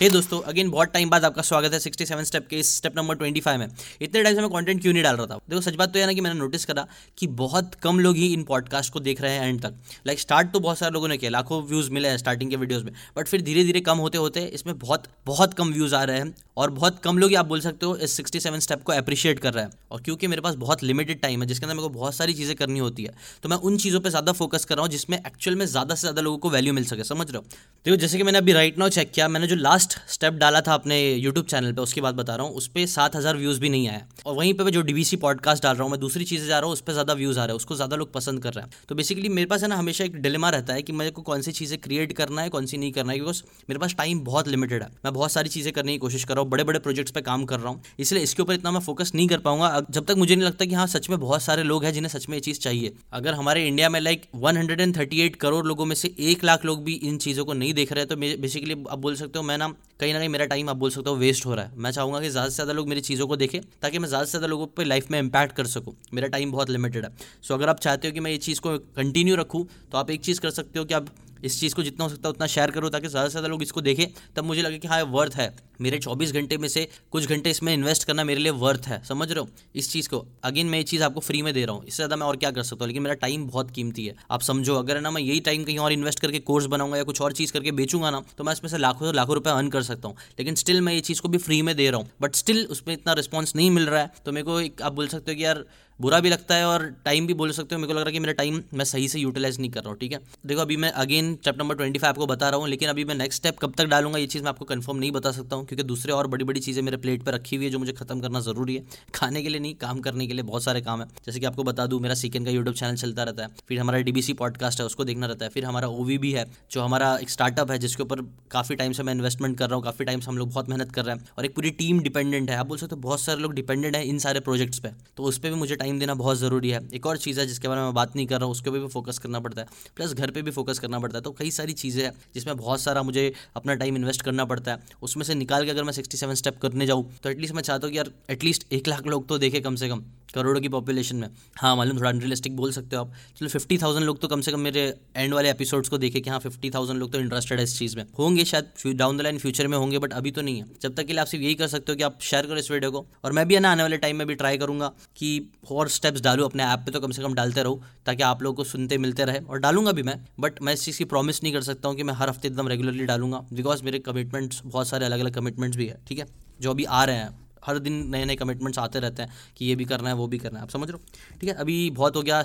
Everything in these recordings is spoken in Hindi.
हे दोस्तों, अगेन बहुत टाइम बाद आपका स्वागत है 67 स्टेप के इस स्टेप नंबर 25 में। इतने टाइम से मैं कंटेंट क्यों नहीं डाल रहा था? देखो, सच बात तो यह ना कि मैंने नोटिस करा कि बहुत कम लोग ही इन पॉडकास्ट को देख रहे हैं एंड तक। लाइक स्टार्ट तो बहुत सारे लोगों ने किया, लाखों व्यूज़ मिले हैं स्टार्टिंग के वीडियोज़ में, बट फिर धीरे धीरे कम होते होते इसमें बहुत कम व्यूज़ आ रहे हैं और बहुत कम लोग ही आप बोल सकते हो इस 67 स्टेप को अप्रिशिएट कर रहे हैं। और क्योंकि मेरे पास बहुत लिमिटेड टाइम है जिसके अंदर मेरे को बहुत सारी चीज़ें करनी होती है, तो मैं उन चीज़ों पर ज़्यादा फोकस कर रहा हूँ जिसमें एक्चुअल में ज़्यादा से ज़्यादा लोगों को वैल्यू मिल सके। समझ रहे हो? देखो, जैसे कि मैंने अभी राइट नाउ चेक किया, मैंने जो लास्ट स्टेप डाला था अपने यूट्यूब चैनल पे, उसकी बात बता रहा हूँ, उस पर 7000 व्यूज़ भी नहीं आया। और वहीं पे जो डीबीसी पॉडकास्ट डाल रहा हूँ, मैं दूसरी चीज़ें जा रहा हूँ, उस पर ज़्यादा व्यूज़ आ रहा है, उसको ज़्यादा लोग पसंद कर रहे हैं। तो बेसिकली मेरे पास है ना हमेशा एक डिलेमा रहता है कि मेरे को कौन सी चीज़ें क्रिएट करना है, कौन सी नहीं करना है, बिकॉज मेरे पास टाइम बहुत लिमिटेड है। मैं बहुत सारी चीज़ें करने की कोशिश कर रहा हूँ, बड़े बड़े प्रोजेक्ट्स पर काम कर रहा हूँ, इसलिए इसके ऊपर इतना मैं फोकस नहीं कर पाऊंगा जब तक मुझे नहीं लगता कि हाँ सच में बहुत सारे लोग हैं जिन्हें सच में ये चीज़ चाहिए। अगर हमारे इंडिया में लाइक 138 करोड़ लोगों में से 1 लाख लोग भी इन चीज़ों को नहीं देख रहे, तो बेसिकली आप बोल सकते हो मैं ना कहीं मेरा टाइम आप बोल सकते हो वेस्ट हो रहा है। मैं चाहूँगा कि ज़्यादा से ज़्यादा लोग मेरी चीज़ों को देखें ताकि मैं ज़्यादा से ज़्यादा लोगों पे लाइफ में इंपैक्ट कर सकूँ। मेरा टाइम बहुत लिमिटेड है। सो अगर आप चाहते हो कि मैं ये चीज़ को कंटिन्यू रखूँ, तो आप एक चीज़ कर सकते हो कि आप इस चीज़ को जितना हो सकता है उतना शेयर करो ताकि ज़्यादा से ज़्यादा लोग इसको देखें। तब मुझे लगे कि हाँ वर्थ है, मेरे 24 घंटे में से कुछ घंटे इसमें इन्वेस्ट करना मेरे लिए वर्थ है। समझ रहे हो इस चीज़ को? अगेन मैं ये चीज़ आपको फ्री में दे रहा हूँ, इससे ज़्यादा मैं और क्या कर सकता हूँ? लेकिन मेरा टाइम बहुत कीमती है, आप समझो। अगर ना मैं यही टाइम कहीं और इन्वेस्ट करके कोर्स बनाऊंगा या कुछ और चीज़ करके बेचूंगा ना, तो मैं इसमें से लाखों लाखों रुपये अर्न कर सकता हूँ। लेकिन स्टिल मैं ये चीज़ को भी फ्री में दे रहा हूँ, बट स्टिल उसमें इतना रिस्पॉन्स नहीं मिल रहा है। तो मेरे को आप बोल सकते हो कि यार बुरा भी लगता है और टाइम भी बोल सकते हो, मेरे को लग रहा है कि मेरा टाइम मैं सही से यूटिलाइज नहीं कर रहा हूँ। ठीक है, देखो अभी मैं अगेन स्टेप नंबर 25 आपको बता रहा हूँ, लेकिन अभी मैं नेक्स्ट स्टेप कब तक डालूंगा ये चीज़ मैं आपको कंफर्म नहीं बता सकता हूँ, क्योंकि दूसरे और बड़ी बड़ी चीज़ें मेरे प्लेट पर रखी हुई है जो मुझे खत्म करना जरूरी है। खाने के लिए नहीं, काम करने के लिए बहुत सारे काम है। जैसे कि आपको बता दूँ, मेरा सीकन का यूट्यूब चैनल चलता रहता है, फिर हमारा डीबीसी पॉडकास्ट है उसको देखना रहता है, फिर हमारा ओवीबी है जो हमारा एक स्टार्टअप है जिसके ऊपर काफ़ी टाइम से मैं इन्वेस्टमेंट कर रहा हूँ, काफ़ी टाइम से हम लोग बहुत मेहनत कर रहे हैं और एक पूरी टीम डिपेंडेंट है। आप बोल सकते हो बहुत सारे लोग डिपेंडेंट है इन सारे प्रोजेक्ट्स पर, तो उस पर भी मुझे टाइम देना बहुत ज़रूरी है। एक और चीज़ है जिसके बारे में बात नहीं कर रहा हूँ, उसके ऊपर भी फोकस करना पड़ता है, प्लस घर पे भी फोकस करना पड़ता है। तो कई सारी चीज़ें हैं जिसमें बहुत सारा मुझे अपना टाइम इन्वेस्ट करना पड़ता है। उसमें से निकाल के अगर मैं 67 स्टेप करने जाऊँ, तो एटलीस्ट मैं चाहता हूँ कि यार एटलीस्ट 1 लाख लोग तो देखे, कम से कम करोड़ों की पॉपुलेशन में। हाँ मालूम, थोड़ा अनरियलिस्टिक बोल सकते हो आप, चलो 50,000 लोग तो कम से कम मेरे एंड वाले एपिसोड्स को देखे कि हाँ 50,000 लोग तो इंटरेस्टेड है इस चीज़ में होंगे, शायद डाउन द लाइन फ्यूचर में होंगे, बट अभी तो नहीं है। जब तक के लिए आप सिर्फ यही कर सकते हो कि आप शेयर करो इस वीडियो को, और मैं भी आने वाले टाइम में भी ट्राई करूँगा कि और स्टेप्स डालूँ अपने ऐप पे, तो कम से कम डालते रहो ताकि आप लोगों को सुनते मिलते रहे। और डालूंगा भी मैं, बट मैं इस चीज़ की प्रॉमिस नहीं कर सकता हूँ कि मैं हर हफ्ते एकदम रेगुलरली डालूंगा, बिकॉज मेरे कमिटमेंट्स, बहुत सारे अलग अलग कमिटमेंट्स भी है। ठीक है, जो अभी आ रहे हैं, हर दिन नए नए कमिटमेंट्स आते रहते हैं कि ये भी करना है वो भी करना है। आप समझ रहे हो? ठीक है, अभी बहुत हो गया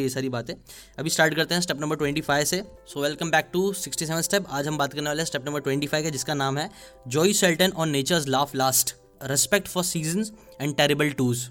ये सारी बातें। अभी स्टार्ट करते हैं स्टेप नंबर 25 से। So welcome back to 67 step. आज हम बात करने वाले हैं स्टेप नंबर 25 का, जिसका नाम है Joy Selton on nature's laugh last, respect for seasons and terrible twos.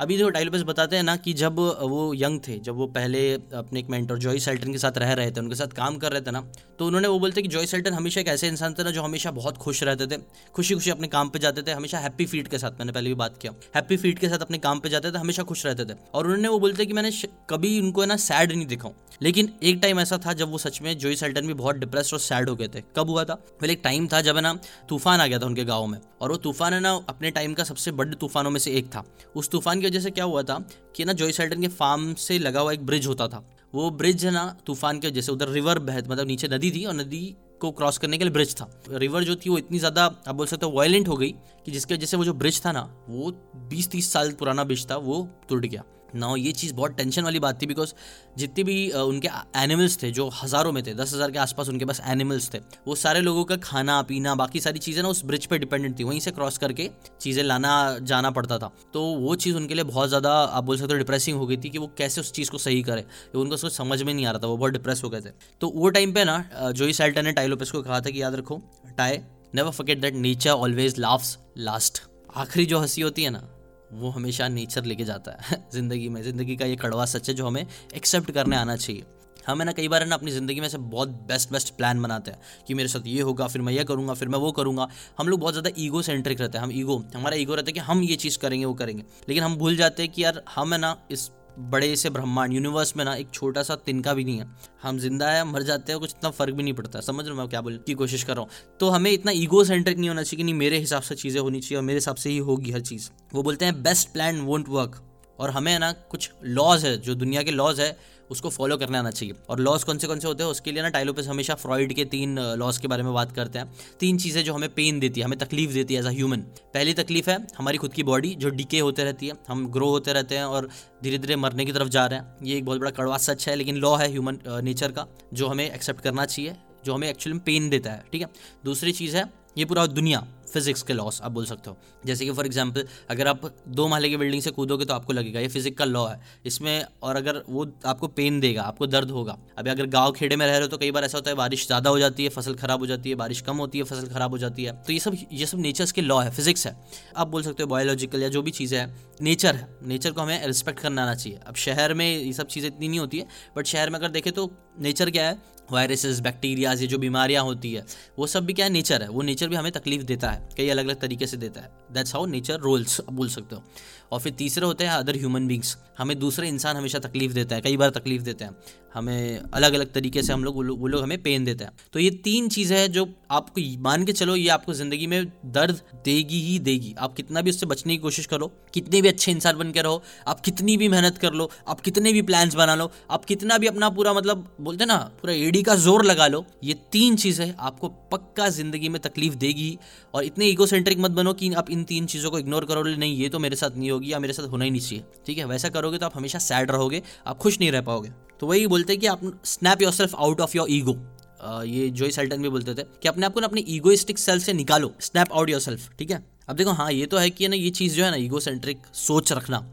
अभी जो टाइल पे बताते हैं ना कि जब वो यंग थे, जब वो पहले अपने एक मेंटर जॉय सेल्टन के साथ रह रहे थे, उनके साथ काम कर रहे थे ना, तो उन्होंने वो बोलते कि जॉय सेल्टन हमेशा एक ऐसे इंसान थे ना जो हमेशा बहुत खुश रहते थे, खुशी खुशी अपने काम पे जाते थे, हमेशा हैप्पी फीट के साथ। मैंने पहले भी बात किया, हैप्पी फीट के साथ अपने काम पे जाते थे, हमेशा खुश रहते थे। और उन्होंने वो बोलते कि मैंने कभी उनको ना सैड नहीं दिखाऊं। लेकिन एक टाइम ऐसा था जब वो सच में जॉय सेल्टन भी बहुत डिप्रेस्ड और सैड हो गए थे। कब हुआ था? पहले एक टाइम था जब है ना तूफान आ गया था उनके गाँव में, और वो तूफान है ना अपने टाइम का सबसे बड़े तूफानों में से एक था। उस तूफान वजह से क्या हुआ था कि ना जॉय सेल्टन के फार्म से लगा हुआ एक ब्रिज होता था, वो ब्रिज है ना तूफान के वजह से, उधर रिवर बहत मतलब नीचे नदी थी और नदी को क्रॉस करने के लिए ब्रिज था। रिवर जो थी वो इतनी ज़्यादा आप बोल सकते हो वायलेंट हो गई कि जिसकी वजह से वो जो ब्रिज था ना, वो 20-30 साल पुराना ब्रिज था, वो टूट गया ना। ये चीज़ बहुत टेंशन वाली बात थी, बिकॉज जितने भी उनके एनिमल्स थे जो हज़ारों में थे, 10,000 के आसपास उनके पास एनिमल्स थे, वो सारे लोगों का खाना पीना बाकी सारी चीज़ें ना उस ब्रिज पे डिपेंडेंट थी, वहीं से क्रॉस करके चीज़ें लाना जाना पड़ता था। तो वो चीज़ उनके लिए बहुत ज़्यादा आप बोल सकते हो डिप्रेसिंग हो गई थी कि वो कैसे उस चीज़ को सही करे, उनको कुछ समझ में नहीं आ रहा था, वो बहुत डिप्रेस हो गए थे। तो वो टाइम पे ना जॉय सेल्टन ने टाई लोपेस को कहा था कि याद रखो tie, never forget that nature always laughs last. आखिरी जो हंसी होती है ना वो हमेशा नेचर लेके जाता है ज़िंदगी में। ज़िंदगी का ये कड़वा सच है जो हमें एक्सेप्ट करने आना चाहिए। हम है ना कई बार है ना अपनी ज़िंदगी में से बहुत बेस्ट प्लान बनाते हैं कि मेरे साथ ये होगा, फिर मैं ये करूँगा, फिर मैं वो करूँगा। हम लोग बहुत ज़्यादा ईगो सेंट्रिक रहते हैं, हमारा ईगो रहता है कि हम ये चीज़ करेंगे वो करेंगे। लेकिन हम भूल जाते हैं कि यार हम है ना इस बड़े से ब्रह्मांड यूनिवर्स में ना एक छोटा सा तिनका भी नहीं है। हम जिंदा है, मर जाते हैं, कुछ इतना फर्क भी नहीं पड़ता। समझ रहे हो मैं क्या बोलने की कोशिश कर रहा हूँ? तो हमें इतना ईगो सेंट्रिक नहीं होना चाहिए कि नहीं मेरे हिसाब से चीज़ें होनी चाहिए और मेरे हिसाब से ही होगी हर चीज़। वो बोलते हैं बेस्ट प्लान वोंट वर्क, और हमें ना कुछ लॉज है, जो दुनिया के लॉज है उसको फॉलो करने आना चाहिए। और लॉज कौन से होते हैं, उसके लिए ना टाइलो पे हमेशा फ्रॉइड के 3 लॉज के बारे में बात करते हैं। 3 चीज़ें जो हमें पेन देती है, हमें तकलीफ देती है एज अ ह्यूमन। पहली तकलीफ है हमारी खुद की बॉडी, जो डिके होते रहती है, हम ग्रो होते रहते हैं और धीरे धीरे मरने की तरफ जा रहे हैं। ये एक बहुत बड़ा कड़वा सच है, लेकिन लॉ है ह्यूमन नेचर का, जो हमें एक्सेप्ट करना चाहिए, जो हमें एक्चुअली पेन देता है। ठीक है, दूसरी चीज़ है ये पूरा दुनिया फिजिक्स के लॉस आप बोल सकते हो। जैसे कि फॉर एग्जांपल अगर आप 2 माले की बिल्डिंग से कूदोगे तो आपको लगेगा, ये फिजिक्स का लॉ है इसमें। और अगर वो आपको पेन देगा, आपको दर्द होगा। अभी अगर गांव खेड़े में रह रहे हो तो कई बार ऐसा होता है बारिश ज़्यादा हो जाती है, फसल खराब हो जाती है, बारिश कम होती है, फसल खराब हो जाती है। तो ये सब नेचर्स के लॉ है, फिजिक्स है, आप बोल सकते हो। बायोलॉजिकल या जो भी चीज़ें है, नेचर है, नेचर को हमें रिस्पेक्ट करना आना चाहिए। अब शहर में ये सब चीज़ें इतनी नहीं होती है, बट शहर में अगर देखें तो नेचर क्या है, वायरसेस, बैक्टीरियाज, ये जो बीमारियाँ होती है वो सब भी क्या है, नेचर है। वो नेचर भी हमें तकलीफ देता है, कई अलग अलग तरीके से देता है। दैट्स हाउ नेचर रोल्स बोल सकते हो। और फिर तीसरे होते हैं अदर ह्यूमन बींग्स, हमें दूसरे इंसान हमेशा तकलीफ देता है, कई बार तकलीफ देते हैं हमें अलग अलग तरीके से, हम लोग वो लोग हमें पेन देते हैं। तो ये 3 चीज़ें हैं जो आपको मान के चलो, ये आपको ज़िंदगी में दर्द देगी ही देगी। आप कितना भी उससे बचने की कोशिश करो, कितने भी अच्छे इंसान बन के रहो, आप कितनी भी मेहनत कर लो, आप कितने भी प्लान्स बना लो, आप कितना भी अपना पूरा मतलब बोलते ना पूरा एडी का जोर लगा लो, ये 3 चीज़ें आपको पक्का ज़िंदगी में तकलीफ देगी। और इतने इगोसेंट्रिक मत बनो कि आप इन 3 चीज़ों को इग्नोर करो, नहीं ये तो मेरे साथ नहीं होगी या मेरे साथ होना ही नहीं चाहिए। ठीक है, वैसा करोगे तो आप हमेशा सैड रहोगे, आप खुश नहीं रह पाओगे। तो वही बोलते हैं कि आप snap yourself out of your ego. ये जॉय सेल्टन भी बोलते थे कि अपने आप को ना अपने ईगोइस्टिक सेल्फ से निकालो, स्नैप आउट योरसेल्फ। ठीक है, अब देखो हाँ ये तो है कि ना ये चीज़ जो है ना ईगोसेंट्रिक सोच रखना,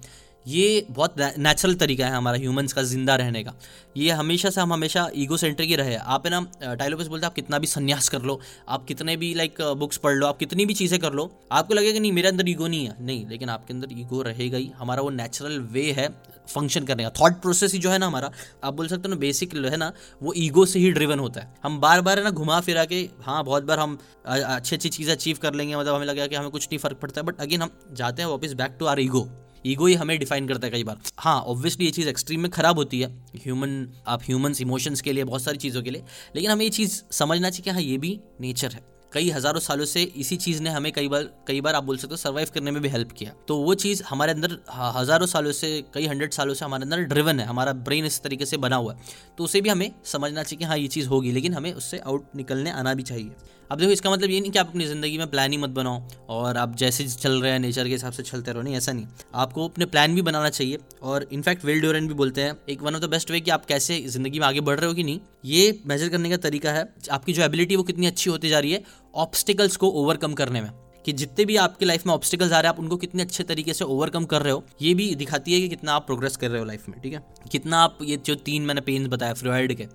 ये बहुत नेचुरल तरीका है हमारा ह्यूमंस का जिंदा रहने का। ये हमेशा से हम हमेशा ईगो सेंट्रिक ही रहे। आप है ना टाइलो पे बोलते हैं, आप कितना भी संन्यास कर लो, आप कितने भी लाइक बुक्स पढ़ लो, आप कितनी भी चीज़ें कर लो, आपको लगेगा नहीं मेरे अंदर ईगो नहीं है, नहीं, लेकिन आपके अंदर ईगो रहेगा ही। हमारा वो नेचुरल वे है फंक्शन करने का, थॉट प्रोसेस ही जो है ना हमारा, आप बोल सकते हो ना बेसिक है ना, वो ईगो से ही ड्रिवन होता है। हम बार बार है ना घुमा फिरा के, हाँ बहुत बार हम अच्छी अच्छी चीज़ें अचीव कर लेंगे, मतलब हमें लगेगा कि हमें कुछ नहीं फ़र्क पड़ता है, बट अगेन हम जाते हैं वापस back to our ego. Ego ही हमें डिफाइन करता है कई बार। हाँ ऑब्वियसली ये चीज़ एक्सट्रीम में ख़राब होती है ह्यूमन, आप ह्यूमन्स इमोशंस के लिए, बहुत सारी चीज़ों के लिए, लेकिन हमें ये चीज़ समझना चाहिए कि हाँ ये भी नेचर है। कई हज़ारों सालों से इसी चीज़ ने हमें कई बार आप बोल सकते हो सर्वाइव करने में भी हेल्प किया। तो वो चीज़ हमारे अंदर हज़ारों सालों से, कई 100 सालों से हमारे अंदर ड्रिवन है, हमारा ब्रेन इस तरीके से बना हुआ है। तो उसे भी हमें समझना चाहिए कि हाँ ये चीज़ होगी, लेकिन हमें उससे आउट निकलने आना भी चाहिए। अब देखो इसका मतलब ये नहीं कि आप अपनी ज़िंदगी में प्लान ही मत बनाओ और आप जैसे चल रहे हैं नेचर के हिसाब से चलते रहो, नहीं, ऐसा नहीं। आपको अपने प्लान भी बनाना चाहिए। और इनफैक्ट विल ड्यूरेंट भी बोलते हैं एक one of the best way कि आप कैसे ज़िंदगी में आगे बढ़ रहे हो कि नहीं, ये मेजर करने का तरीका है आपकी जो एबिलिटी वो कितनी अच्छी होती जा रही है ऑब्स्टिकल्स को ओवरकम करने में, कि जितने भी आपकी लाइफ में ऑब्स्टिकल्स आ रहे हैं आप उनको कितने अच्छे तरीके से ओवरकम कर रहे हो। ये भी दिखाती है कि कितना आप प्रोग्रेस कर रहे हो लाइफ में। ठीक है, कितना आप ये जो 3 मैंने पेन बताया फ्रॉइड के,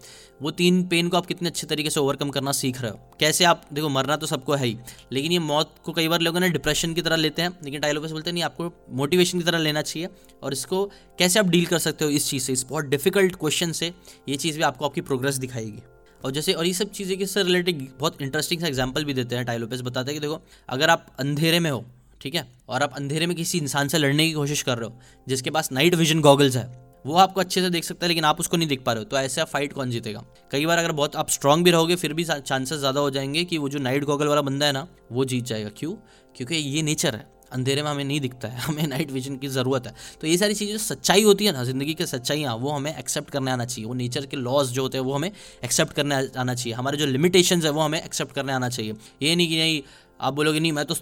वो 3 पेन को आप कितने अच्छे तरीके से ओवरकम करना सीख रहे हो, कैसे आप देखो मरना तो सबको है ही, लेकिन ये मौत को कई बार लोगों ने डिप्रेशन की तरह लेते हैं, लेकिन डायलॉग्स बोलते हैं नहीं, आपको मोटिवेशन की तरह लेना चाहिए। और इसको कैसे आप डील कर सकते हो इस चीज़ से, इस बहुत डिफिकल्ट क्वेश्चन से, ये चीज़ भी आपको आपकी प्रोग्रेस दिखाएगी। और जैसे और ये सब चीज़ें के इससे रिलेटेड बहुत इंटरेस्टिंग सा एग्जाम्पल भी देते हैं टाइलो पेस, बताते हैं कि देखो अगर आप अंधेरे में हो, ठीक है, और आप अंधेरे में किसी इंसान से लड़ने की कोशिश कर रहे हो जिसके पास नाइट विजन गॉगल्स है, वो आपको अच्छे से देख सकता है लेकिन आप उसको नहीं देख पा रहे हो, तो ऐसे आप फाइट कौन जीतेगा। कई बार अगर बहुत आप स्ट्रांग भी रहोगे फिर भी चांसेस ज़्यादा हो जाएंगे कि वो जो नाइट गॉगल वाला बंदा है ना वो जीत जाएगा। क्यों? क्योंकि ये नेचर है, अंधेरे में हमें नहीं दिखता है, हमें नाइट विजन की ज़रूरत है। तो ये सारी चीज़ें जो सच्चाई होती है ना, ज़िंदगी की सच्चाइयाँ, वो हमें एक्सेप्ट करने आना चाहिए। वो नेचर के लॉज जो होते हैं वो हमें एक्सेप्ट करने आना चाहिए। हमारे जो लिमिटेशंस है वो हमें एक्सेप्ट करने आना चाहिए। ये नहीं कि नहीं आप बोलोगे नहीं मैं तो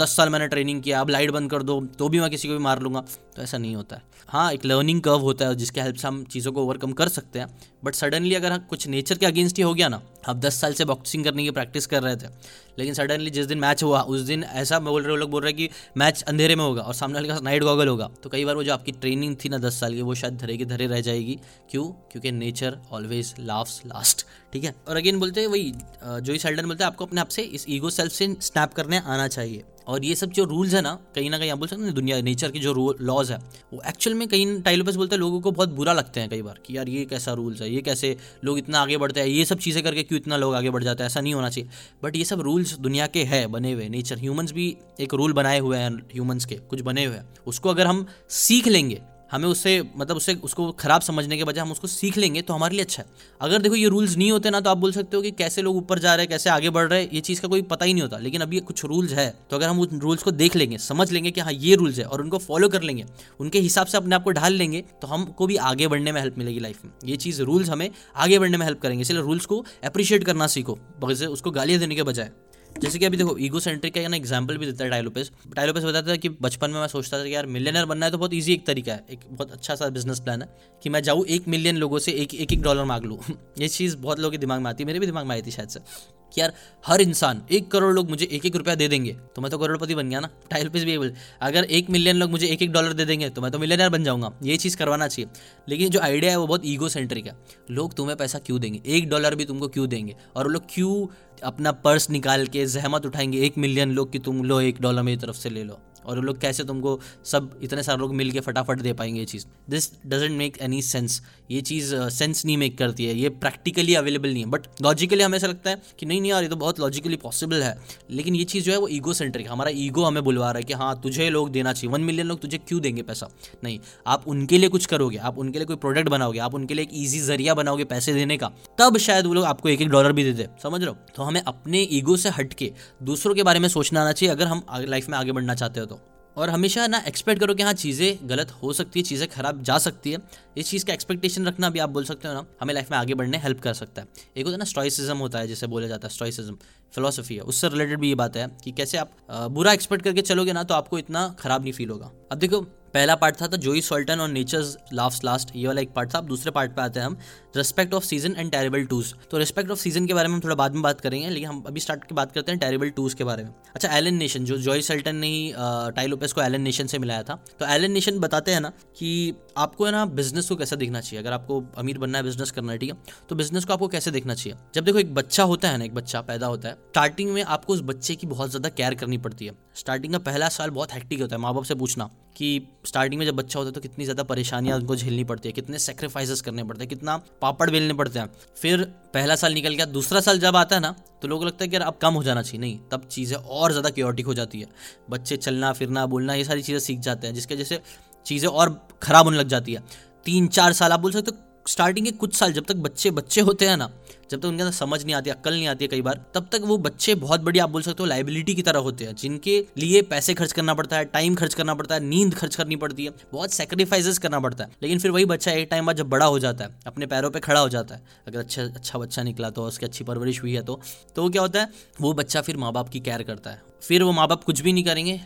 10 साल मैंने ट्रेनिंग किया, आप लाइट बंद कर दो तो भी मैं किसी को भी मार लूँगा, तो ऐसा नहीं होता है। हाँ एक लर्निंग कर्व होता है जिसके हेल्प से हम चीज़ों को ओवरकम कर सकते हैं, बट सडनली अगर कुछ नेचर के अगेंस्ट ही हो गया ना, आप 10 साल से बॉक्सिंग करने की प्रैक्टिस कर रहे थे, लेकिन सडनली जिस दिन मैच हुआ उस दिन ऐसा बोल रहे हो, लोग बोल रहे हैं कि मैच अंधेरे में होगा और सामने वाले का नाइट गॉगल होगा, तो कई बार वो जो आपकी ट्रेनिंग थी ना 10 साल की, वो शायद धरे की धरे रह जाएगी। क्यों? क्योंकि नेचर ऑलवेज लाफ्स लास्ट। ठीक है, और अगेन बोलते हैं वही जॉय सेल्टन बोलते हैं आपको अपने आप से इस ईगो सेल्फ से स्नैप करने आना चाहिए। और ये सब जो रूल्स है ना कहीं आप बोल सकते हैं दुनिया नेचर के जो लॉज है वो एक्चुअल में कहीं टाइलो पेस बोलते हैं लोगों को बहुत बुरा लगते हैं कई बार कि यार ये कैसा रूल्स है, ये कैसे लोग इतना आगे बढ़ते हैं, ये सब चीज़ें करके क्यों इतना लोग आगे बढ़ जाते हैं, ऐसा नहीं होना चाहिए। बट ये सब रूल्स दुनिया के है बने हुए, नेचर ह्यूमन्स भी एक रूल बनाए हुए हैं, ह्यूमन्स के कुछ बने हुए हैं, उसको अगर हम सीख लेंगे हमें उससे मतलब उससे उसको खराब समझने के बजाय हम उसको सीख लेंगे तो हमारे लिए अच्छा है। अगर देखो ये रूल्स नहीं होते ना तो आप बोल सकते हो कि कैसे लोग ऊपर जा रहे हैं, कैसे आगे बढ़ रहे हैं, ये चीज़ का कोई पता ही नहीं होता। लेकिन अभी कुछ रूल्स है तो अगर हम उन रूल्स को देख लेंगे, समझ लेंगे कि हाँ ये रूल्स है और उनको फॉलो कर लेंगे, उनके हिसाब से अपने आप को ढाल लेंगे तो हमको भी आगे बढ़ने में हेल्प मिलेगी लाइफ में। ये चीज़ रूल्स हमें आगे बढ़ने में हेल्प करेंगे, इसलिए रूल्स को अप्रिशिएट करना सीखो बगैर उसको गालियाँ देने के बजाय। जैसे कि अभी देखो ईगो सेंट्रिक का यानी एग्जाम्पल भी देता है टाइलोपेस बताता है कि बचपन में मैं सोचता था कि यार मिलियनर बनना है तो बहुत इजी एक तरीका है, एक बहुत अच्छा सा बिजनेस प्लान है कि मैं जाऊँ 1 मिलियन लोगों से $1 मांग लूँ। ये चीज़ बहुत लोगों के दिमाग में आती है, मेरे भी दिमाग में आई थी शायद से कि यार हर इंसान 1 करोड़ लोग मुझे ₹1 दे देंगे तो मैं तो करोड़पति बन गया ना। टाइलोपेस भी बोले अगर 1 मिलियन लोग मुझे $1 दे देंगे तो मैं तो मिलियनर बन जाऊँगा। ये चीज़ करवाना चाहिए, लेकिन जो आइडिया है वो बहुत ईगो सेंट्रिक है। लोग तुम्हें पैसा क्यों देंगे, $1 भी तुमको क्यों देंगे, और लोग क्यों अपना पर्स निकाल के जहमत उठाएंगे 1 मिलियन लोग कि तुम लो $1 मेरी तरफ से ले लो, और लोग कैसे तुमको सब इतने सारे लोग मिल के फटाफट दे पाएंगे। ये चीज़ this doesn't make any sense, ये चीज़ सेंस नहीं मेक करती है, ये प्रैक्टिकली अवेलेबल नहीं है। बट लॉजिकली हमें ऐसा लगता है कि नहीं नहीं यार ये तो बहुत लॉजिकली पॉसिबल है, लेकिन ये चीज़ जो है वो ईगो सेंट्रिक, हमारा ईगो हमें बुलवा रहा है कि हाँ तुझे लोग देना चाहिए, 1 मिलियन लोग तुझे क्यों देंगे पैसा। नहीं, आप उनके लिए कुछ करोगे, आप उनके लिए कोई प्रोडक्ट बनाओगे, आप उनके लिए एक ईजी जरिया बनाओगे पैसे देने का, तब शायद वो लोग आपको $1 भी दे दे, समझ रहे हो। तो हमें अपने ईगो से हट के दूसरों के बारे में सोचना आना चाहिए अगर हम लाइफ में आगे बढ़ना चाहते हो तो। और हमेशा ना एक्सपेक्ट करो कि हाँ चीज़ें गलत हो सकती है, चीज़ें खराब जा सकती है, इस चीज़ का एक्सपेक्टेशन रखना भी आप बोल सकते हो ना हमें लाइफ में आगे बढ़ने हेल्प कर सकता है। एक होता है ना स्टॉइसिज्म होता है जिसे बोला जाता है, स्टॉइसिज्म फिलॉसफी है, उससे रिलेटेड भी ये बात है कि कैसे आप बुरा एक्सपेक्ट करके चलोगे ना तो आपको इतना खराब नहीं फील होगा। अब देखो पहला पार्ट था जोई सॉल्टन और नेचर्स लाफ्स लास्ट, ये वाला एक पार्ट था। अब दूसरे पार्ट पे आते हैं हम, respect of season and terrible twos. तो रेस्पेक्ट ऑफ सीजन के बारे में हम थोड़ा बाद में बात करेंगे, लेकिन हम अभी स्टार्ट की बात करते हैं टेरिबल टूज के बारे में। अच्छा, एलन नेशन, जो जोई सॉल्टन ने टाई लोपेस को एलन नेशन से मिलाया था, तो एलन नेशन बताते हैं ना कि आपको है ना बिजनेस को कैसा देखना चाहिए। अगर आपको अमीर बनना है, बिजनेस करना है, ठीक है, तो बिजनेस को आपको कैसे देखना चाहिए। जब देखो एक बच्चा होता है ना, एक बच्चा पैदा होता है, स्टार्टिंग में आपको उस बच्चे की बहुत ज़्यादा केयर करनी पड़ती है। स्टार्टिंग का पहला साल बहुत हेक्टिक होता है। माँ बाप से पूछना कि स्टार्टिंग में जब बच्चा होता है तो कितनी ज़्यादा परेशानियाँ उनको झेलनी पड़ती है, कितने सेक्रीफाइसेस करने पड़ते हैं, कितना पापड़ बेलने पड़ते हैं। फिर पहला साल निकल गया, दूसरा साल जब आता है ना तो लोगों को लगता है कि यार अब कम हो जाना चाहिए, नहीं, तब चीज़ें और ज़्यादा क्योटिक हो जाती है। बच्चे चलना फिरना बोलना ये सारी चीज़ें सीख जाते हैं, जिसके जैसे चीज़ें और ख़राब होने लग जाती है। 3-4 साल आप बोल सकते हो, स्टार्टिंग के कुछ साल जब तक बच्चे होते हैं ना, जब तक उनके अंदर समझ नहीं आती, अक्ल नहीं आती है कई बार, तब तक वो बच्चे बहुत बड़ी आप बोल सकते हो लाइबिलिटी की तरह होते हैं, जिनके लिए पैसे खर्च करना पड़ता है, टाइम खर्च करना पड़ता है, नींद खर्च करनी पड़ती है, बहुत सेक्रीफाइसेस करना पड़ता है। लेकिन फिर वही बच्चा एक टाइम बाद जब बड़ा हो जाता है, अपने पैरों पर खड़ा हो जाता है, अगर अच्छा बच्चा निकला तो, उसकी अच्छी परवरिश हुई है तो क्या होता है, वो बच्चा फिर माँ बाप की केयर करता है। फिर वो माँ बाप कुछ भी नहीं करेंगे,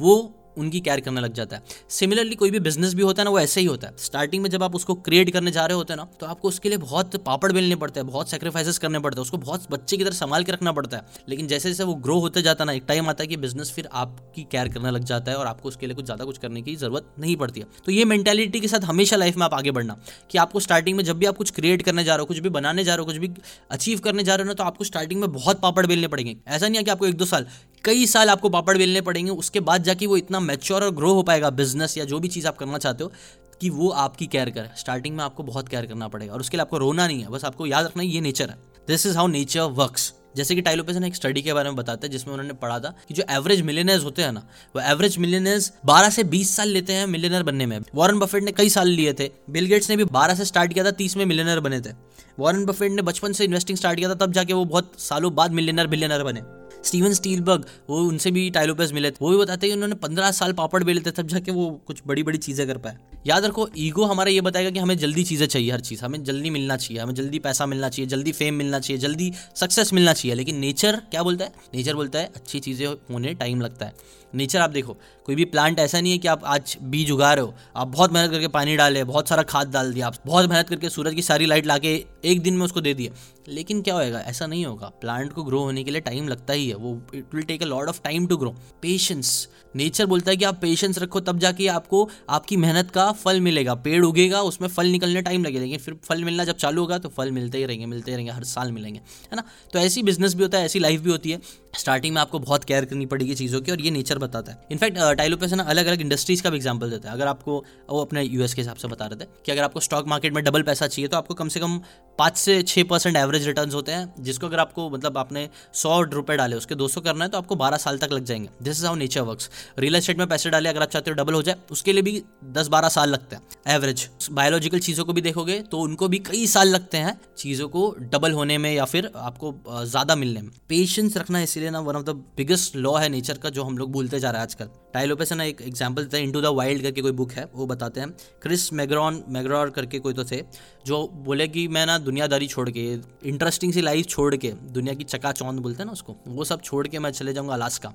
वो उनकी केयर करने लग जाता है। सिमिलरली कोई भी बिजनेस भी होता है ना, वो ऐसे ही होता है। स्टार्टिंग में जब आप उसको क्रिएट करने जा रहे होते हैं ना, तो आपको उसके लिए बहुत पापड़ बेलने पड़ते हैं, बहुत सेक्रीफाइसेस करने पड़ते हैं, उसको बहुत बच्चे की तरह संभाल के रखना पड़ता है। लेकिन जैसे जैसे वो ग्रो होते जाता है ना, एक टाइम आता है कि बिजनेस फिर आपकी केयर करने लग जाता है और आपको उसके लिए कुछ ज़्यादा कुछ करने की ज़रूरत नहीं पड़ती है। तो ये मेंटालिटी के साथ हमेशा लाइफ में आप आगे बढ़ना, कि आपको स्टार्टिंग में जब भी आप कुछ क्रिएट करने जा रहे हो, कुछ भी बनाने जा रहे हो, कुछ भी अचीव करने जा रहे हो ना, तो आपको स्टार्टिंग में बहुत पापड़ बेलने पड़ेंगे। ऐसा नहीं है कि आपको 1-2 साल, कई साल आपको पापड़ बेलने पड़ेंगे, उसके बाद जाके वो इतना मैच्योर और ग्रो हो पाएगा बिजनेस या जो भी चीज़ आप करना चाहते हो कि वो आपकी केयर करे। स्टार्टिंग में आपको बहुत केयर करना पड़ेगा और उसके लिए आपको रोना नहीं है, बस आपको याद रखना है ये नेचर है, this is how nature works. जैसे कि टाई लोपेस ने एक स्टडी के बारे में बताते हैं जिसमें उन्होंने पढ़ा था कि जो एवरेज मिलियनर्स होते हैं ना, वो एवरेज मिलियनर्स 12 से 20 साल लेते हैं मिलियनर बनने में। वॉरेन बफेट ने कई साल लिए थे, बिल गेट्स ने भी 12 से स्टार्ट किया था, 30 में मिलियनर बने थे। वॉरेन बफेट ने बचपन से इन्वेस्टिंग स्टार्ट किया था, तब जाके वो बहुत सालों बाद मिलियनर बिलियनर बने। स्टीवन स्टीलबर्ग, वो उनसे भी टाई लोपेस मिले थे, वो भी बताते हैं कि उन्होंने 15 साल पापड़ बेले थे तब जाके वो कुछ बड़ी बड़ी चीज़ें कर पाए। याद रखो ईगो हमारा ये बताएगा कि हमें जल्दी चीज़ें चाहिए, हर चीज़ हमें जल्दी मिलना चाहिए, हमें जल्दी पैसा मिलना चाहिए, जल्दी फेम मिलना चाहिए, जल्दी सक्सेस मिलना चाहिए। लेकिन नेचर क्या बोलता है, नेचर बोलता है अच्छी चीज़ें होने टाइम लगता है। नेचर आप देखो, कोई भी प्लांट ऐसा नहीं है कि आप आज बीज उगा रहे हो, आप बहुत मेहनत करके पानी डाले, बहुत सारा खाद डाल दिया, आप बहुत मेहनत करके सूरज की सारी लाइट लाके एक दिन में उसको दे दिए, लेकिन क्या होएगा, ऐसा नहीं होगा। प्लांट को ग्रो होने के लिए टाइम लगता ही है, वो it will take a lot of time to grow. Patience, nature बोलता है कि आप पेशेंस रखो तब जाके आपको आपकी मेहनत का फल मिलेगा। पेड़ उगेगा, उसमें फल निकलने टाइम लगेगा, लेकिन फिर फल मिलना जब चालू होगा तो फल मिलते ही रहेंगे, हर साल मिलेंगे, है ना। तो ऐसी बिजनेस भी होता है, ऐसी लाइफ भी होती है। स्टार्टिंग में आपको बहुत केयर करनी पड़ेगी चीज़ों की, और ये नेचर बताता है। इनफैक्ट टाई लोपेस ना अलग अलग इंडस्ट्रीज़ का भी एग्जाम्पल देता है। अगर आपको, वो अपने यूएस के हिसाब से बता रहे थे कि अगर आपको स्टॉक मार्केट में डबल पैसा चाहिए तो आपको कम से कम 5 से 6% एवरेज रिटर्न होते हैं, जिसको अगर आपको मतलब आपने 100 डाले, उसके 200 करना है तो आपको 12 साल तक लग जाएंगे। This is how nature works. Real estate में पैसे डाले अगर आप चाहते हो डबल हो जाए, उसके लिए भी 10-12 साल लगते हैं एवरेज। बायोलॉजिकल चीज़ों को भी देखोगे तो उनको भी कई साल लगते हैं चीज़ों को डबल होने में या फिर आपको ज़्यादा मिलने में। पेशेंस रखना इसीलिए ना one of the biggest law है नेचर का, जो हम लोग भूलते जा रहे हैं आजकल। टाई लोपेस ना एक एग्जाम्पल देते हैं, इनटू द वाइल्ड करके कोई बुक है वो बताते हैं। क्रिस मैग्रॉर करके कोई तो थे जो बोले कि मैं ना दुनियादारी छोड़ के, इंटरेस्टिंग सी लाइफ छोड़ के, दुनिया की चकाचौंध बोलते हैं ना उसको, वो सब छोड़ के मैं चले जाऊंगा अलास्का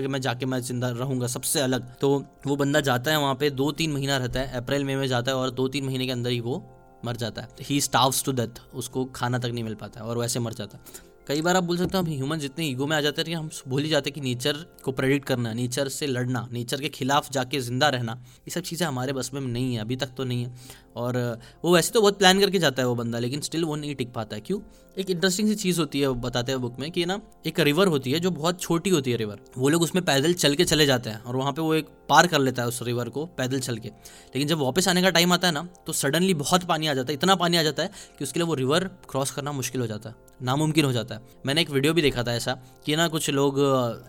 के, मैं जाके मैं जिंदा रहूंगा सबसे अलग। तो वो बंदा जाता है वहाँ पे, 2-3 महीना रहता है, अप्रैल मई में जाता है और 2-3 महीने के अंदर ही वो मर जाता है। ही स्टार्व्स टू डेथ, उसको खाना तक नहीं मिल पाता है और वैसे मर जाता है। कई बार आप बोल सकते हो हम ह्यूमन जितने ईगो में आ जाते हैं कि हम भूल ही जाते हैं कि नेचर को प्रेडिक्ट करना, नेचर से लड़ना, नेचर के खिलाफ जाके जिंदा रहना, ये सब चीज़ें हमारे बस में नहीं है, अभी तक तो नहीं है। और वो वैसे तो बहुत प्लान करके जाता है वो बंदा, लेकिन स्टिल वो नहीं टिक पाता है। क्यों? एक इंटरेस्टिंग सी चीज़ होती है, बताते हैं बुक में, कि ना एक रिवर होती है जो बहुत छोटी होती है रिवर, वो लोग उसमें पैदल चल के चले जाते हैं और वहाँ पे वो एक पार कर लेता है उस रिवर को पैदल चल के। लेकिन जब वापस आने का टाइम आता है ना तो सडनली बहुत पानी आ जाता है, इतना पानी आ जाता है कि उसके लिए वो रिवर क्रॉस करना मुश्किल हो जाता है, नामुमकिन हो जाता है। मैंने एक वीडियो भी देखा था ऐसा कि ना कुछ लोग,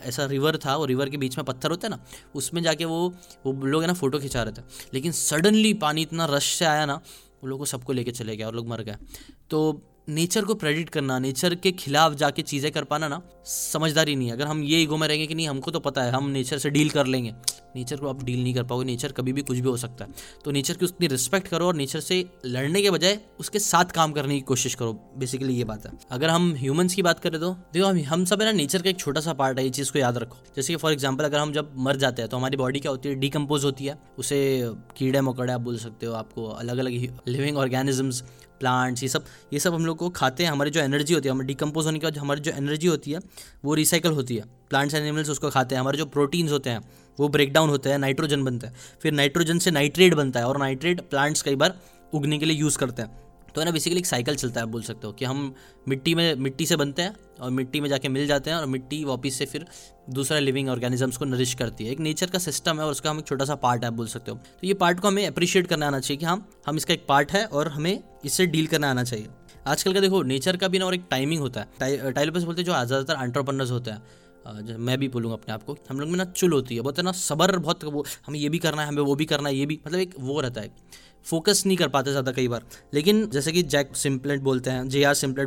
ऐसा रिवर था, वो रिवर के बीच में पत्थर होता है ना, उसमें जाके वो लोग है ना फोटो खिंचा रहे थे, लेकिन सडनली पानी इतना रश से आया ना वो लोगों सबको लेके चले गया और लोग मर गए। तो नेचर को प्रेडिक्ट करना, नेचर के खिलाफ जाके चीज़ें कर पाना ना समझदारी नहीं है। अगर हम ये ईगो में रहेंगे कि नहीं हमको तो पता है हम नेचर से डील कर लेंगे, नेचर को आप डील नहीं कर पाओगे, नेचर कभी भी कुछ भी हो सकता है। तो नेचर की उतनी रिस्पेक्ट करो और नेचर से लड़ने के बजाय उसके साथ काम करने की कोशिश करो, बेसिकली ये बात है। अगर हम ह्यूमंस की बात करें तो देखो हम सब है ना नेचर का एक छोटा सा पार्ट है, ये चीज़ को याद रखो। जैसे कि फॉर एग्जाम्पल अगर हम जब मर जाते हैं तो हमारी बॉडी क्या होती है, डिकम्पोज होती है, उसे कीड़े मकोड़े आप बोल सकते हो, आपको अलग अलग लिविंग ऑर्गेनिजम्स, प्लांट्स, ये सब हम लोग को खाते हैं। हमारी जो एनर्जी होती है, हमारे डिकम्पोज होने के बाद हमारी जो एनर्जी होती है वो रिसाइकल होती है, प्लांट्स एनिमल्स उसको खाते हैं। हमारे जो प्रोटीन्स होते हैं वो ब्रेकडाउन होते हैं, नाइट्रोजन बनता है, फिर नाइट्रोजन से नाइट्रेट बनता है और नाइट्रेट प्लांट्स कई बार उगने के लिए यूज़ करते हैं। तो है ना बेसिकली एक साइकिल चलता है, बोल सकते हो कि हम मिट्टी से बनते हैं और मिट्टी में जाके मिल जाते हैं और मिट्टी वापस से फिर दूसरा लिविंग ऑर्गेनिजम्स को नरिश करती है। एक नेचर का सिस्टम है और उसका हम एक छोटा सा पार्ट है, बोल सकते हो। तो ये पार्ट को हमें अप्रिशिएट करना आना चाहिए कि हम इसका एक पार्ट है और हमें इससे डील करना आना चाहिए। आजकल का देखो नेचर का भी ना और एक टाइमिंग होता है, टाई लोपेस बोलते हैं, जो ज़्यादातर एंटरप्रेन्योर्स होते हैं, मैं भी बोलूँगा अपने आप को, हम लोग में ना चुल होती है बहुत, है ना सबर बहुत, वो हमें ये भी करना है, हमें वो भी करना है, ये भी, मतलब एक वो रहता है, फोकस नहीं कर पाते ज़्यादा कई बार। लेकिन जैसे कि जे आर सिम्प्लेट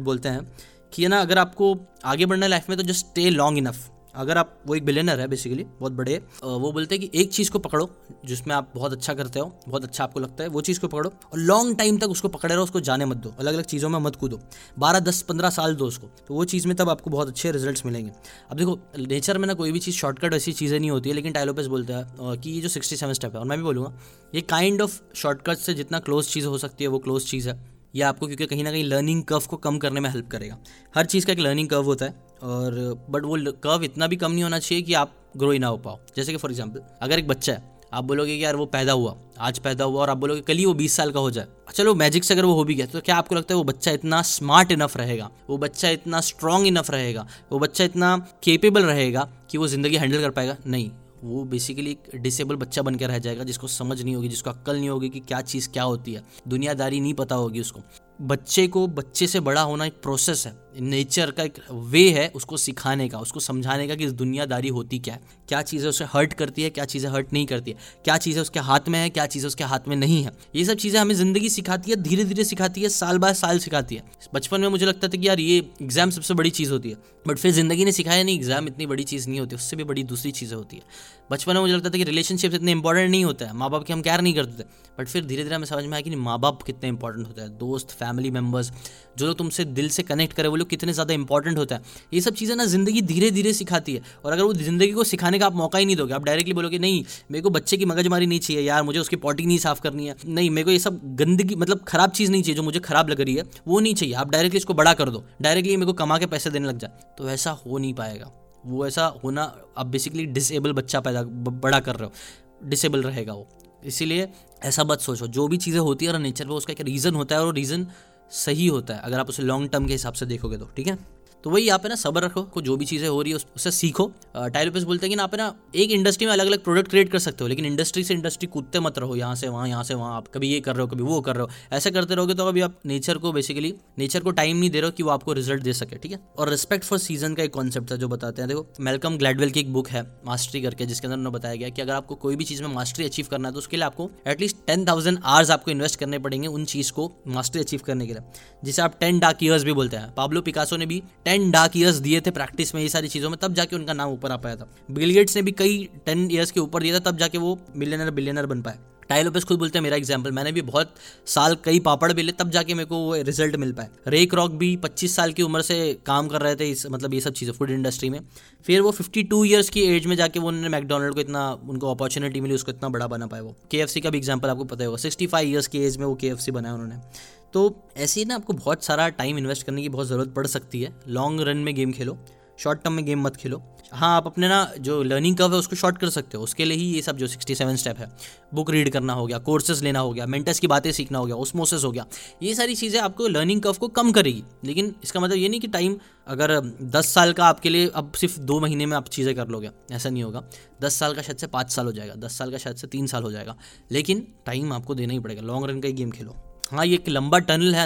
बोलते हैं कि ना अगर आपको आगे बढ़ना है लाइफ में तो जस्ट स्टे लॉन्ग इनफ। अगर आप, वो एक बिलियनर है बेसिकली, बहुत बड़े, वो बोलते हैं कि एक चीज़ को पकड़ो जिसमें आप बहुत अच्छा करते हो, बहुत अच्छा आपको लगता है, वो चीज़ को पकड़ो और लॉन्ग टाइम तक उसको पकड़े रहो, उसको जाने मत दो, अलग अलग चीज़ों में मत कूदो, 12-15 साल दो उसको, तो वो चीज़ में तब आपको बहुत अच्छे रिजल्ट्स मिलेंगे। अब देखो नेचर में ना कोई भी चीज़ शॉर्टकट ऐसी चीज़ें नहीं होती है, लेकिन टाई लोपेस बोलता है कि ये जो 67 स्टेप है, और मैं भी बोलूँगा ये काइंड ऑफ शॉर्टकट से जितना क्लोज चीज़ हो सकती है वो क्लोज चीज़ है, ये आपको क्योंकि कहीं ना कहीं लर्निंग कर्व को कम करने में हेल्प करेगा। हर चीज़ का एक लर्निंग कर्व होता है और बट वो कर्व इतना भी कम नहीं होना चाहिए कि आप ग्रो ही ना हो पाओ। जैसे कि फॉर एग्जांपल अगर एक बच्चा है, आप बोलोगे कि यार वो आज पैदा हुआ और आप बोलोगे कल ही वो 20 साल का हो जाए, चलो मैजिक से अगर वो हो भी गया, तो क्या आपको लगता है वो बच्चा इतना स्मार्ट इनफ रहेगा, वो बच्चा इतना स्ट्रांग इनफ रहेगा, वो बच्चा इतना केपेबल रहेगा कि वो ज़िंदगी हैंडल कर पाएगा? नहीं, वो बेसिकली एक डिसेबल बच्चा बन के रह जाएगा, जिसको समझ नहीं होगी, जिसको अक्ल नहीं होगी कि क्या चीज़ क्या होती है, दुनियादारी नहीं पता होगी उसको। बच्चे से बड़ा होना एक प्रोसेस है, नेचर का एक वे है उसको सिखाने का, उसको समझाने का कि दुनियादारी होती क्या है, क्या चीज़ें उसे हर्ट करती है, क्या चीज़ें हर्ट नहीं करती है, क्या चीज़ें उसके हाथ में है, क्या चीज़ें उसके हाथ में नहीं है। ये सब चीज़ें हमें ज़िंदगी सिखाती है, धीरे धीरे सिखाती है, साल बाद साल सिखाती है। बचपन में मुझे लगता था कि यार ये एग्ज़ाम सबसे बड़ी चीज़ होती है, बट फिर ज़िंदगी ने सिखाया नहीं एग्ज़ाम इतनी बड़ी चीज़ नहीं होती, उससे भी बड़ी दूसरी चीज़ें होती है। बचपन में मुझे लगता था कि रिलेशनशिप्स इतने इंपॉर्टेंट नहीं होता है, माँ बाप की हम केयर नहीं करते थे, बट फिर धीरे धीरे हमें समझ में आया कि माँ बाप कितने इंपॉर्टेंट होता है, दोस्त, फैमिली मेम्बर्स, जो लोग तुमसे दिल से कनेक्ट करे वो लोग कितने ज़्यादा इंपॉर्टेंट होता है। ये सब चीज़ें ना ज़िंदगी धीरे धीरे सिखाती है, और अगर वो ज़िंदगी को सिखाने का आप मौका ही नहीं दोगे, आप डायरेक्टली बोलोगे नहीं मेरे को बच्चे की मगजमारी नहीं चाहिए यार, मुझे उसकी पॉटी नहीं साफ़ करनी है, नहीं मेरे को ये सब गंदगी, मतलब खराब चीज़ नहीं चाहिए, जो मुझे खराब लग रही है वो नहीं चाहिए, आप डायरेक्टली इसको बड़ा कर दो, डायरेक्टली मेरे को कमा के पैसे देने लग जाए, तो ऐसा हो नहीं पाएगा। वो ऐसा होना, आप बेसिकली डिसेबल बच्चा बड़ा कर रहे हो, डिसेबल रहेगा वो, इसीलिए ऐसा मत सोचो। जो भी चीज़ें होती है और नेचर में उसका एक रीज़न होता है और रीज़न सही होता है अगर आप उसे लॉन्ग टर्म के हिसाब से देखोगे तो, ठीक है। तो वही यहाँ पे ना सब्र रखो को जो भी चीज़ें हो रही है उससे सीखो। टाइलोपिस बोलते हैं कि यहाँ पे ना एक इंडस्ट्री में अलग अलग प्रोडक्ट क्रिएट कर सकते हो, लेकिन इंडस्ट्री से इंडस्ट्री कूदते मत रहो, यहाँ से वहाँ आप कभी ये कर रहे हो कभी वो कर रहे हो, ऐसा करते रहोगे तो अभी आप नेचर को बेसिकली नेचर को टाइम नहीं दे रहे हो कि वो आपको रिजल्ट दे सके। ठीक है, और रिस्पेक्ट फॉर सीजन का एक कॉन्सेप्ट है जो बताते हैं। देखो मैलकम ग्लैडवेल की एक बुक है मास्टरी करके, जिसके अंदर उन्होंने बताया गया कि अगर आपको कोई भी चीज़ में मास्टरी अचीव करना है तो उसके लिए आपको एटलीस्ट 10,000 आवर्स आपको इन्वेस्ट करने पड़ेंगे उन चीज़ को मास्टरी अचीव करने के लिए, जिसे आप 10 डार्क ईयर्स भी बोलते हैं। पाब्लो पिकासो ने भी 10 डार्क ईयर्स दिए थे प्रैक्टिस में ये सारी चीज़ों में, तब जाके उनका नाम ऊपर आ पाया था। बिल गेट्स ने भी कई 10 ईयर्स के ऊपर दिया था, तब जाके वो मिलियनर बिलियनर बन पाए। टाइलोपिस खुद बोलते हैं मेरा एग्जाम्पल, मैंने भी बहुत साल कई पापड़ बेले तब जाके मेरे को वो रिजल्ट मिल पाए। रेक रॉक भी 25 साल की उम्र से काम कर रहे थे इस मतलब ये सब चीज़ें फूड इंडस्ट्री में, फिर वो 52 ईयर्स की एज में जाके वो उन्होंने मैकडोनल्ड को इतना उनको अपॉर्चुनिटी मिली, उसको इतना बड़ा बना पाए। वो KFC का भी एग्जाम्पल आपको पता होगा, 65 ईयर्स की एज में वो KFC बनाया उन्होंने। तो ऐसे ही ना आपको बहुत सारा टाइम इन्वेस्ट करने की बहुत ज़रूरत पड़ सकती है। लॉन्ग रन में गेम खेलो, शॉर्ट टर्म में गेम मत खेलो। हाँ, आप अपने ना जो लर्निंग कर्व है उसको शॉर्ट कर सकते हो, उसके लिए ही ये सब जो 67 स्टेप है, बुक रीड करना हो गया, कोर्सेज लेना हो गया, मेंटर्स की बातें सीखना हो गया, ओस्मोसिस हो गया, ये सारी चीज़ें आपको लर्निंग कर्व को कम करेगी। लेकिन इसका मतलब ये नहीं कि टाइम अगर 10 साल का आपके लिए अब सिर्फ 2 महीने में आप चीज़ें कर लोगे, ऐसा नहीं होगा। 10 साल का शायद से 5 साल हो जाएगा, 10 साल का शायद से 3 साल हो जाएगा, लेकिन टाइम आपको देना ही पड़ेगा। लॉन्ग रन का ही गेम खेलो। हाँ, ये एक लंबा टनल है,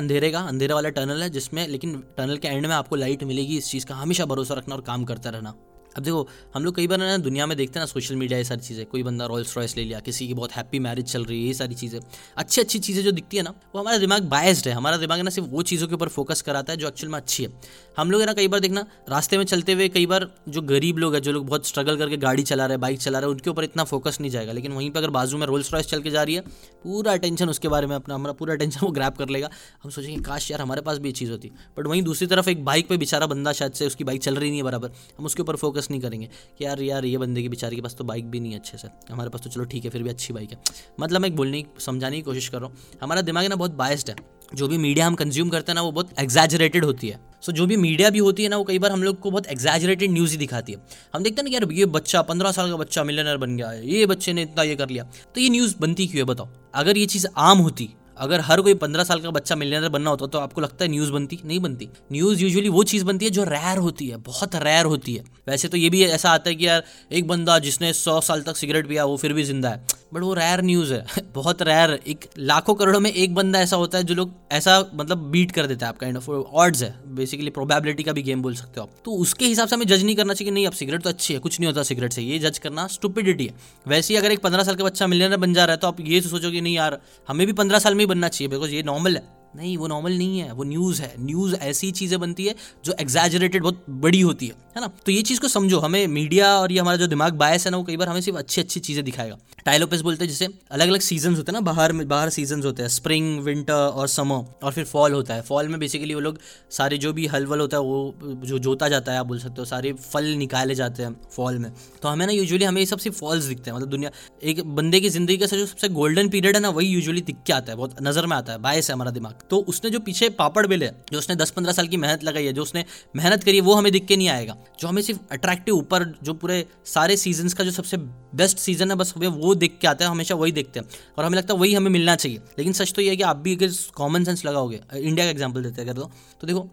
अंधेरे वाला टनल है, जिसमें लेकिन टनल के एंड में आपको लाइट मिलेगी। इस चीज़ का हमेशा भरोसा रखना और काम करता रहना। अब देखो हम लोग कई बार ना दुनिया में देखते हैं ना सोशल मीडिया ये सारी चीज़ें, कोई बंदा रॉयल्स रॉयस ले लिया, किसी की बहुत हैप्पी मैरिज चल रही है, ये सारी चीज़ें अच्छी अच्छी चीज़ें जो दिखती है ना, वो हमारा दिमाग बायस्ड है। हमारा दिमाग ना सिर्फ वो चीज़ों के ऊपर फोकस कराता है जो एक्चुअल में अच्छी है। हम लोग ना कई बार देखना रास्ते में चलते हुए कई बार जो गरीब लोग हैं, जो लोग बहुत स्ट्रगल करके गाड़ी चला रहे हैं, बाइक चला रहे हैं, उनके ऊपर इतना फोकस नहीं जाएगा। लेकिन वहीं पर अगर बाजू में रॉयल्स रॉयस चल के जा रही है, पूरा अटेंशन उसके बारे में अपना हमारा पूरा अटेंशन वो ग्रैब कर लेगा। हम सोचेंगे काश यार हमारे पास भी ये चीज़ होती। बट वहीं दूसरी तरफ एक बाइक पे बेचारा बंदा, शायद से उसकी बाइक चल रही नहीं है बराबर, हम उसके ऊपर नहीं करेंगे कि यार ये बंदे की बेचारे के पास तो बाइक भी नहीं अच्छे से, हमारे पास तो चलो ठीक है फिर भी अच्छी बाइक है। मतलब मैं बोलने समझाने की कोशिश कर रहा हूँ, हमारा दिमाग ना बहुत बायस्ड है। जो भी मीडिया हम कंज्यूम करते हैं ना वो बहुत एग्जैजरेटेड होती है। सो जो भी मीडिया भी होती है ना वो कई बार हम लोग को बहुत एग्जैजरेटेड न्यूज़ ही दिखाती है। हम देखते हैं ना यार ये बच्चा 15 साल का बच्चा मिलियनर बन गया है, ये बच्चे ने इतना ये कर लिया, तो ये न्यूज़ बनती क्यों है बताओ? अगर ये चीज़ आम होती, अगर हर कोई 15 साल का बच्चा मिलियनर बनना होता तो आपको लगता है न्यूज़ बनती? नहीं बनती। न्यूज़ यूजुअली वो चीज़ बनती है जो रेयर होती है, बहुत रेयर होती है। वैसे तो ये भी ऐसा आता है कि यार एक बंदा जिसने 100 साल तक सिगरेट पिया वो फिर भी जिंदा है, बट वो रेयर न्यूज़ है, बहुत रेयर। एक लाखों करोड़ों में एक बंदा ऐसा होता है जो लोग ऐसा मतलब बीट कर देता है। आप काइंड ऑफ ऑड्स है, बेसिकली प्रोबेबिलिटी का भी गेम बोल सकते हो आप। तो उसके हिसाब से हमें जज नहीं करना चाहिए कि नहीं अब सिगरेट तो अच्छी है, कुछ नहीं होता सिगरेट से, ये जज करना स्टुपिडिटी है। वैसे ही अगर एक 15 साल का बच्चा मिलियनर बन जा रहा है तो आप ये सोचोगे नहीं यार हमें भी 15 साल में बनना चाहिए बिकॉज ये नॉर्मल है। नहीं, वो नॉर्मल नहीं है, वो न्यूज़ है। न्यूज़ ऐसी चीज़ें बनती है जो एग्जैजरेटेड बहुत बड़ी होती है ना। तो ये चीज़ को समझो, हमें मीडिया और ये हमारा जो दिमाग बायस है ना वो कई बार हमें सिर्फ अच्छी अच्छी चीज़ें दिखाएगा। टाइलोपिस बोलते हैं जैसे अलग अलग सीजन्स होते हैं ना, बाहर सीजन्स होते हैं, स्प्रिंग, विंटर और समर, और फिर फॉल होता है। फॉल में बेसिकली वो लोग सारे जो भी हलवल होता है वो जो जोता जाता है, आप बोल सकते हो सारे फल निकाले जाते हैं फॉल में। तो हमें ना यूजुअली हमें ये सब सिर्फ फॉल्स दिखते हैं। मतलब दुनिया एक बंदे की ज़िंदगी का जो सबसे गोल्डन पीरियड है ना वही यूजुअली दिख के आता है, बहुत नज़र में आता है, बायस है हमारा दिमाग। तो उसने जो पीछे पापड़ बेले, जो उसने 10-15 साल की मेहनत लगाई है, जो उसने मेहनत करी है, वो हमें दिख के नहीं आएगा। जो हमें सिर्फ अट्रैक्टिव ऊपर जो पूरे सारे सीजन्स का जो सबसे बेस्ट सीजन है बस वो दिख के आता है, हमेशा वही देखते हैं और हमें लगता है वही हमें मिलना चाहिए। लेकिन सच तो ये है कि आप भी अगर कॉमन सेंस लगाओगे, इंडिया का एग्जाम्पल देते हैं अगर तो देखो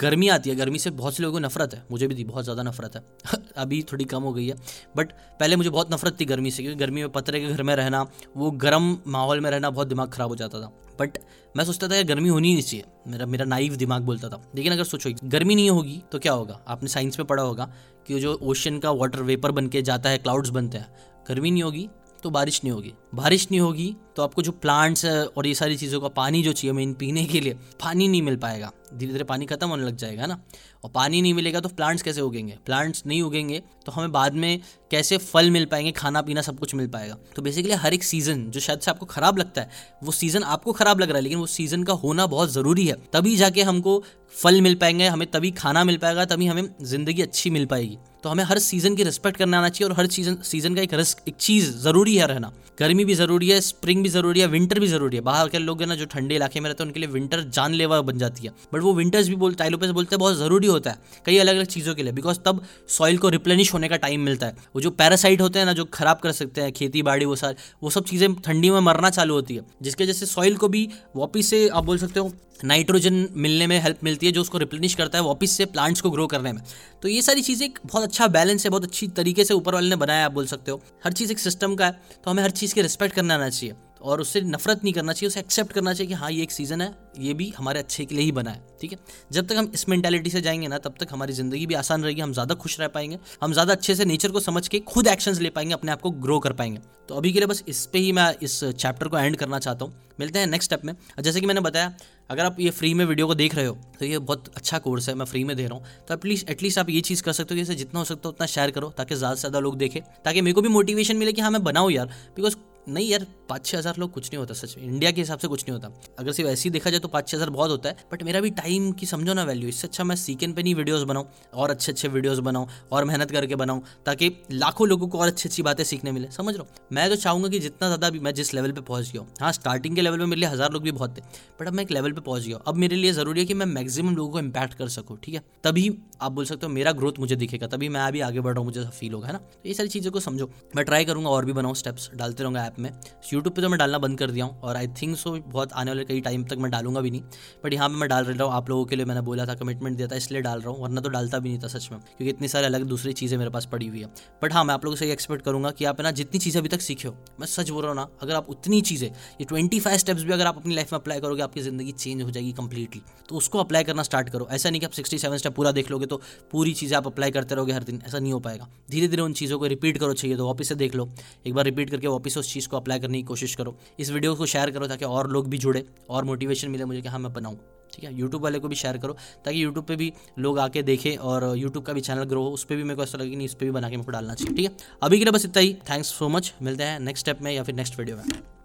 गर्मी आती है, गर्मी से बहुत से लोगों को नफरत है, मुझे भी थी, बहुत ज़्यादा नफरत है अभी थोड़ी कम हो गई है, बट पहले मुझे बहुत नफरत थी गर्मी से, क्योंकि गर्मी में पतरे के घर में रहना, वो गर्म माहौल में रहना, बहुत दिमाग ख़राब हो जाता था। बट मैं सोचता था यार गर्मी होनी नहीं चाहिए, मेरा नाइव दिमाग बोलता था। लेकिन अगर सोचो गर्मी नहीं होगी तो क्या होगा? आपने साइंस में पढ़ा होगा कि जो ओशन का वाटर वेपर बन के जाता है, क्लाउड्स बनते हैं। गर्मी नहीं होगी तो बारिश नहीं होगी, बारिश नहीं होगी तो आपको जो प्लांट्स और ये सारी चीज़ों का पानी जो चाहिए मेन पीने के लिए, पानी नहीं मिल पाएगा, धीरे धीरे पानी खत्म होने लग जाएगा ना। और पानी नहीं मिलेगा तो प्लांट्स कैसे उगेंगे? प्लांट्स नहीं उगेंगे तो हमें बाद में कैसे फल मिल पाएंगे, खाना पीना सब कुछ मिल पाएगा? तो बेसिकली हर एक सीज़न जो शायद से आपको ख़राब लगता है, वो सीज़न आपको ख़राब लग रहा है, लेकिन वो सीज़न का होना बहुत ज़रूरी है। तभी जाके हमको फल मिल पाएंगे, हमें तभी खाना मिल पाएगा, तभी हमें ज़िंदगी अच्छी मिल पाएगी। तो हमें हर सीज़न की रिस्पेक्ट करना आना चाहिए और हर सीज़न का एक रिस्क एक चीज़ ज़रूरी है रहना। गर्मी भी ज़रूरी है, स्प्रिंग भी ज़रूरी है, विंटर भी ज़रूरी है। बाहर के लोग है ना जो ठंडे इलाके में रहते हैं उनके लिए विंटर जानलेवा बन जाती है, बट वो विंटर्स भी टाइलोपिस बोलते हैं बहुत ज़रूरी होता है कई अलग अलग चीज़ों के लिए, बिकॉज तब सॉइल को रिप्लेनिश होने का टाइम मिलता है। वो जो पैरासाइट होते हैं ना जो ख़राब कर सकते हैं खेती बाड़ी, वो सब चीज़ें ठंडी में मरना चालू होती है, जिसके जैसे सॉइल को भी वापस से आप बोल सकते हो नाइट्रोजन मिलने में हेल्प मिलती है जो उसको रिप्लेनिश करता है वापस से प्लांट्स को ग्रो करने में। तो ये सारी चीज़ें एक बहुत अच्छा बैलेंस है, बहुत अच्छी तरीके से ऊपर वाले ने बनाया आप बोल सकते हो। हर चीज़ एक सिस्टम का है, तो हमें हर चीज़ के रिस्पेक्ट करना आना चाहिए और उससे नफरत नहीं करना चाहिए, उसे एक्सेप्ट करना चाहिए कि हाँ ये एक सीज़न है, ये भी हमारे अच्छे के लिए ही बना है। ठीक है, जब तक हम इस मेंटालिटी से जाएंगे ना तब तक हमारी ज़िंदगी भी आसान रहेगी, हम ज़्यादा खुश रह पाएंगे, हम ज़्यादा अच्छे से नेचर को समझ के खुद एक्शंस ले पाएंगे, अपने आप को ग्रो कर पाएंगे। तो अभी के लिए बस इस पे ही मैं इस चैप्टर को एंड करना चाहता हूँ। मिलते हैं नेक्स्ट स्टेप में। जैसे कि मैंने बताया, अगर आप ये फ्री में वीडियो को देख रहे हो तो ये बहुत अच्छा कोर्स है, मैं फ्री में दे रहा हूँ। तो प्लीज़ एटलीस्ट आप ये चीज़ कर सकते हो कि इसे जितना हो सकता है उतना शेयर करो ताकि ज़्यादा से ज़्यादा लोग देखें, ताकि मेरे को भी मोटिवेशन मिले कि हाँ मैं बनाऊँ यार। बिकॉज नहीं यार, 5,000-6,000 लोग कुछ नहीं होता, सच इंडिया के हिसाब से कुछ नहीं होता। अगर सिर्फ ऐसे ही देखा जाए तो 5,000-6,000 बहुत होता है, बट मेरा भी टाइम की समझो ना वैल्यू। इससे अच्छा मैं सीकेंड पे नहीं वीडियोस बनाऊँ और अच्छे अच्छे वीडियोस बनाऊँ और मेहनत करके बनाऊँ, ताकि लाखों लोगों को और अच्छी अच्छी बातें सीखने मिले, समझ लो। मैं तो चाहूँगा कि जितना ज़्यादा भी मैं जिस लेवल पर पहुँच गया हूँ, हाँ स्टार्टिंग के लेवल में मेरे लिए 1,000 लोग भी बहुत थे, बट अब मैं एक लेवल पर पहुँच गया हूँ। अब मेरे लिए ज़रूरी है कि मैं मैक्सिमम लोगों को इम्पैक्ट कर सकूँ। ठीक है, तभी आप बोल सकते हो मेरा ग्रोथ मुझे दिखेगा, तभी मैं अभी आगे बढ़ रहा हूँ, मुझे फील होगा, है ना। तो ये सारी चीज़ों को समझो। मैं ट्राई करूँगा और भी बनाऊँ, स्टेप्स डालते रहूँगा ऐप में। यूट्यूब पे तो मैं डालना बंद कर दिया हूँ और आई थिंक सो बहुत आने वाले कई टाइम तक मैं डालूंगा भी नहीं, बट यहाँ पे मैं डाल रहा हूँ आप लोगों के लिए। मैंने बोला था, कमिटमेंट दिया था, इसलिए डाल रहा हूँ, वरना तो डालता भी नहीं था सच में, क्योंकि इतनी सारी अलग दूसरी चीज़ें मेरे पास पड़ी हुई है। बट हाँ, मैं आप लोगों से ये एक्सपेक्ट करूँगा कि आप ना जितनी चीज़ें अभी तक सीखे हो, मैं सच बोल रहा हूँ ना, अगर आप उतनी चीज़ें ये 25 स्टेप्स भी अगर आप अपनी लाइफ में अप्लाई करोगे, आपकी ज़िंदगी चेंज हो जाएगी कंप्लीटली। तो उसको अप्लाई करना स्टार्ट करो। ऐसा नहीं कि आप 67 स्टेप पूरा देख लोगे तो पूरी चीज़ें आप अप्लाई करते रहोगे हर दिन, ऐसा नहीं हो पाएगा। धीरे धीरे उन चीज़ों को रिपीट करो, चाहिए तो वापस से देख लो एक बार, रिपीट करके वापस उस चीज़ को अप्लाई करने की कोशिश करो। इस वीडियो को शेयर करो ताकि और लोग भी जुड़े और मोटिवेशन मिले मुझे कि हाँ मैं बनाऊँ। ठीक है, यूट्यूब वाले को भी शेयर करो ताकि यूट्यूब पे भी लोग आके देखें और यूट्यूब का भी चैनल ग्रो हो। उस पर भी मेरे को ऐसा लगे कि नहीं, उस पर भी बना के मेरे को डालना चाहिए। ठीक है, अभी के लिए बस इतना ही। Thanks so much. मिलते हैं नेक्स्ट स्टेप में या फिर नेक्स्ट वीडियो में।